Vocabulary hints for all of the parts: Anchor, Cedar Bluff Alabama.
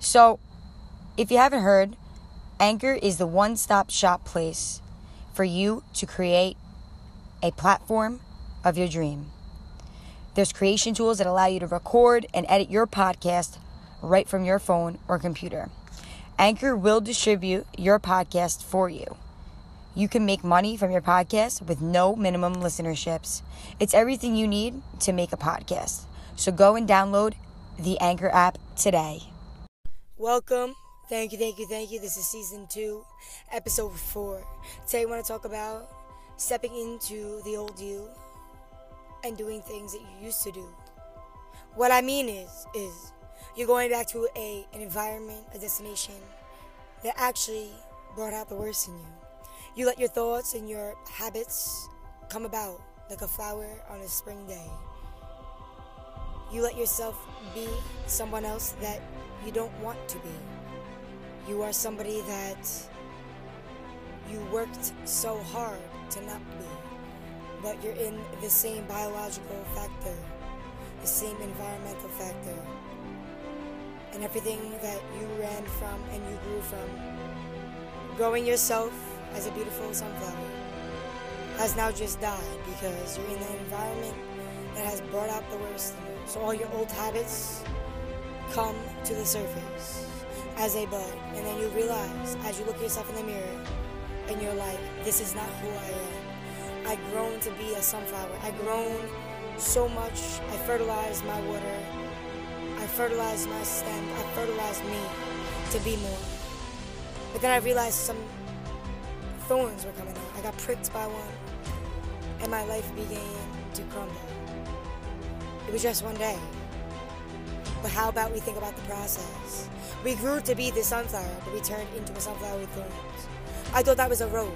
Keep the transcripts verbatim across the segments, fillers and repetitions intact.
So, if you haven't heard, Anchor is the one-stop shop place for you to create a platform of your dream. There's creation tools that allow you to record and edit your podcast right from your phone or computer. Anchor will distribute your podcast for you. You can make money from your podcast with no minimum listenerships. It's everything you need to make a podcast. So go and download the Anchor app today. Welcome. Thank you, thank you, thank you. This is season two, episode four. Today I want to talk about stepping into the old you and doing things that you used to do. What I mean is, is you're going back to a an environment, a destination that actually brought out the worst in you. You let your thoughts and your habits come about like a flower on a spring day. You let yourself be someone else that you don't want to be. You are somebody that you worked so hard to not be, but you're in the same biological factor, the same environmental factor, and everything that you ran from and you grew from, growing yourself as a beautiful sunflower, has now just died because you're in an environment that has brought out the worst in you. So all your old habits come to the surface as they bud, and then you realize as you look at yourself in the mirror and you're like, this is not who I am. I've grown to be a sunflower. I've grown so much. I fertilized my water. I fertilized my stem. I fertilized me to be more. But then I realized some thorns were coming out. I got pricked by one, and my life began to crumble. It was just one day. But how about we think about the process? We grew to be this sunflower, but we turned into a sunflower with thorns. I thought that was a rose.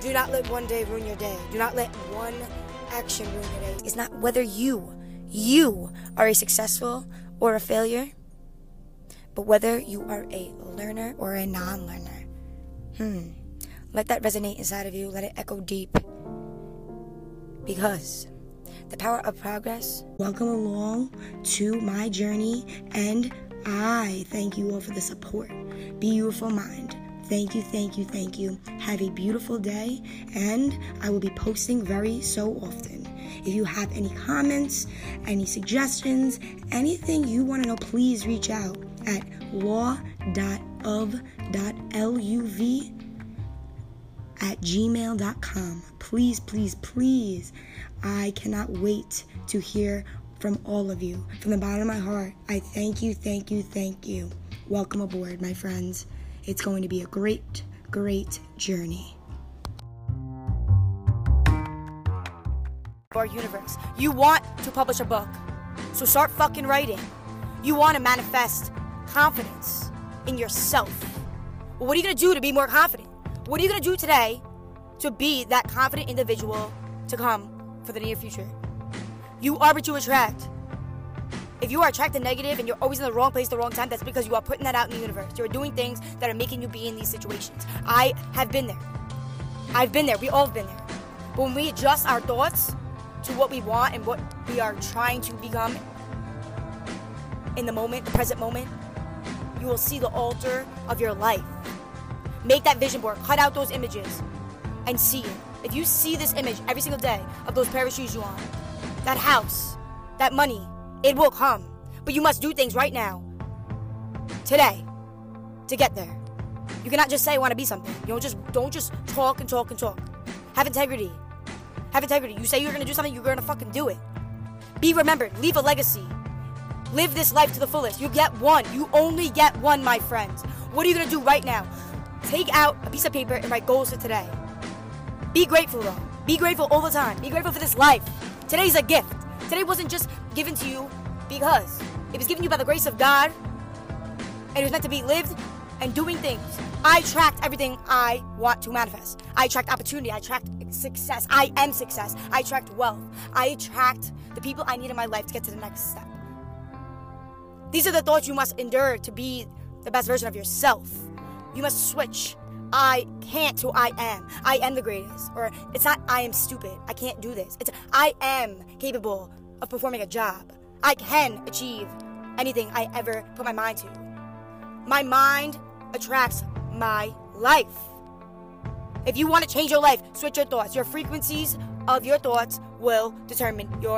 Do not let one day ruin your day. Do not let one action ruin your day. It's not whether you, you are a successful or a failure, but whether you are a learner or a non-learner. Hmm. Let that resonate inside of you. Let it echo deep. Because the power of progress. Welcome along to my journey, and I thank you all for the support. Beautiful mind. Thank you, thank you, thank you. Have a beautiful day, and I will be posting very so often. If you have any comments, any suggestions, anything you want to know, please reach out at law dot of dot luv at gmail dot com. Please, please, please. I cannot wait to hear from all of you. From the bottom of my heart, I thank you, thank you, thank you. Welcome aboard, my friends. It's going to be a great, great journey. Our universe. You want to publish a book, so start fucking writing. You want to manifest confidence in yourself. Well, what are you going to do to be more confident? What are you going to do today to be that confident individual to come for the near future? You are what you attract. If you are attracting negative and you're always in the wrong place at the wrong time, that's because you are putting that out in the universe. You're doing things that are making you be in these situations. I have been there. I've been there. We all have been there. But when we adjust our thoughts to what we want and what we are trying to become in the moment, the present moment, you will see the altar of your life. Make that vision board. Cut out those images and see it. If you see this image every single day of those pair of shoes you want, that house, that money, it will come. But you must do things right now, today, to get there. You cannot just say I want to be something. You don't just don't just talk and talk and talk. Have integrity. Have integrity. You say you're going to do something, you're going to fucking do it. Be remembered. Leave a legacy. Live this life to the fullest. You get one. You only get one, my friends. What are you going to do right now? Take out a piece of paper and write goals for today. Be grateful, though. Be grateful all the time. Be grateful for this life. Today's a gift. Today wasn't just given to you because. It was given to you by the grace of God, and it was meant to be lived and doing things. I attract everything I want to manifest. I attract opportunity. I attract success. I am success. I attract wealth. I attract the people I need in my life to get to the next step. These are the thoughts you must endure to be the best version of yourself. You must switch. I can't to I am. I am the greatest. Or it's not I am stupid. I can't do this. It's I am capable of performing a job. I can achieve anything I ever put my mind to. My mind attracts my life. If you want to change your life, switch your thoughts. Your frequencies of your thoughts will determine your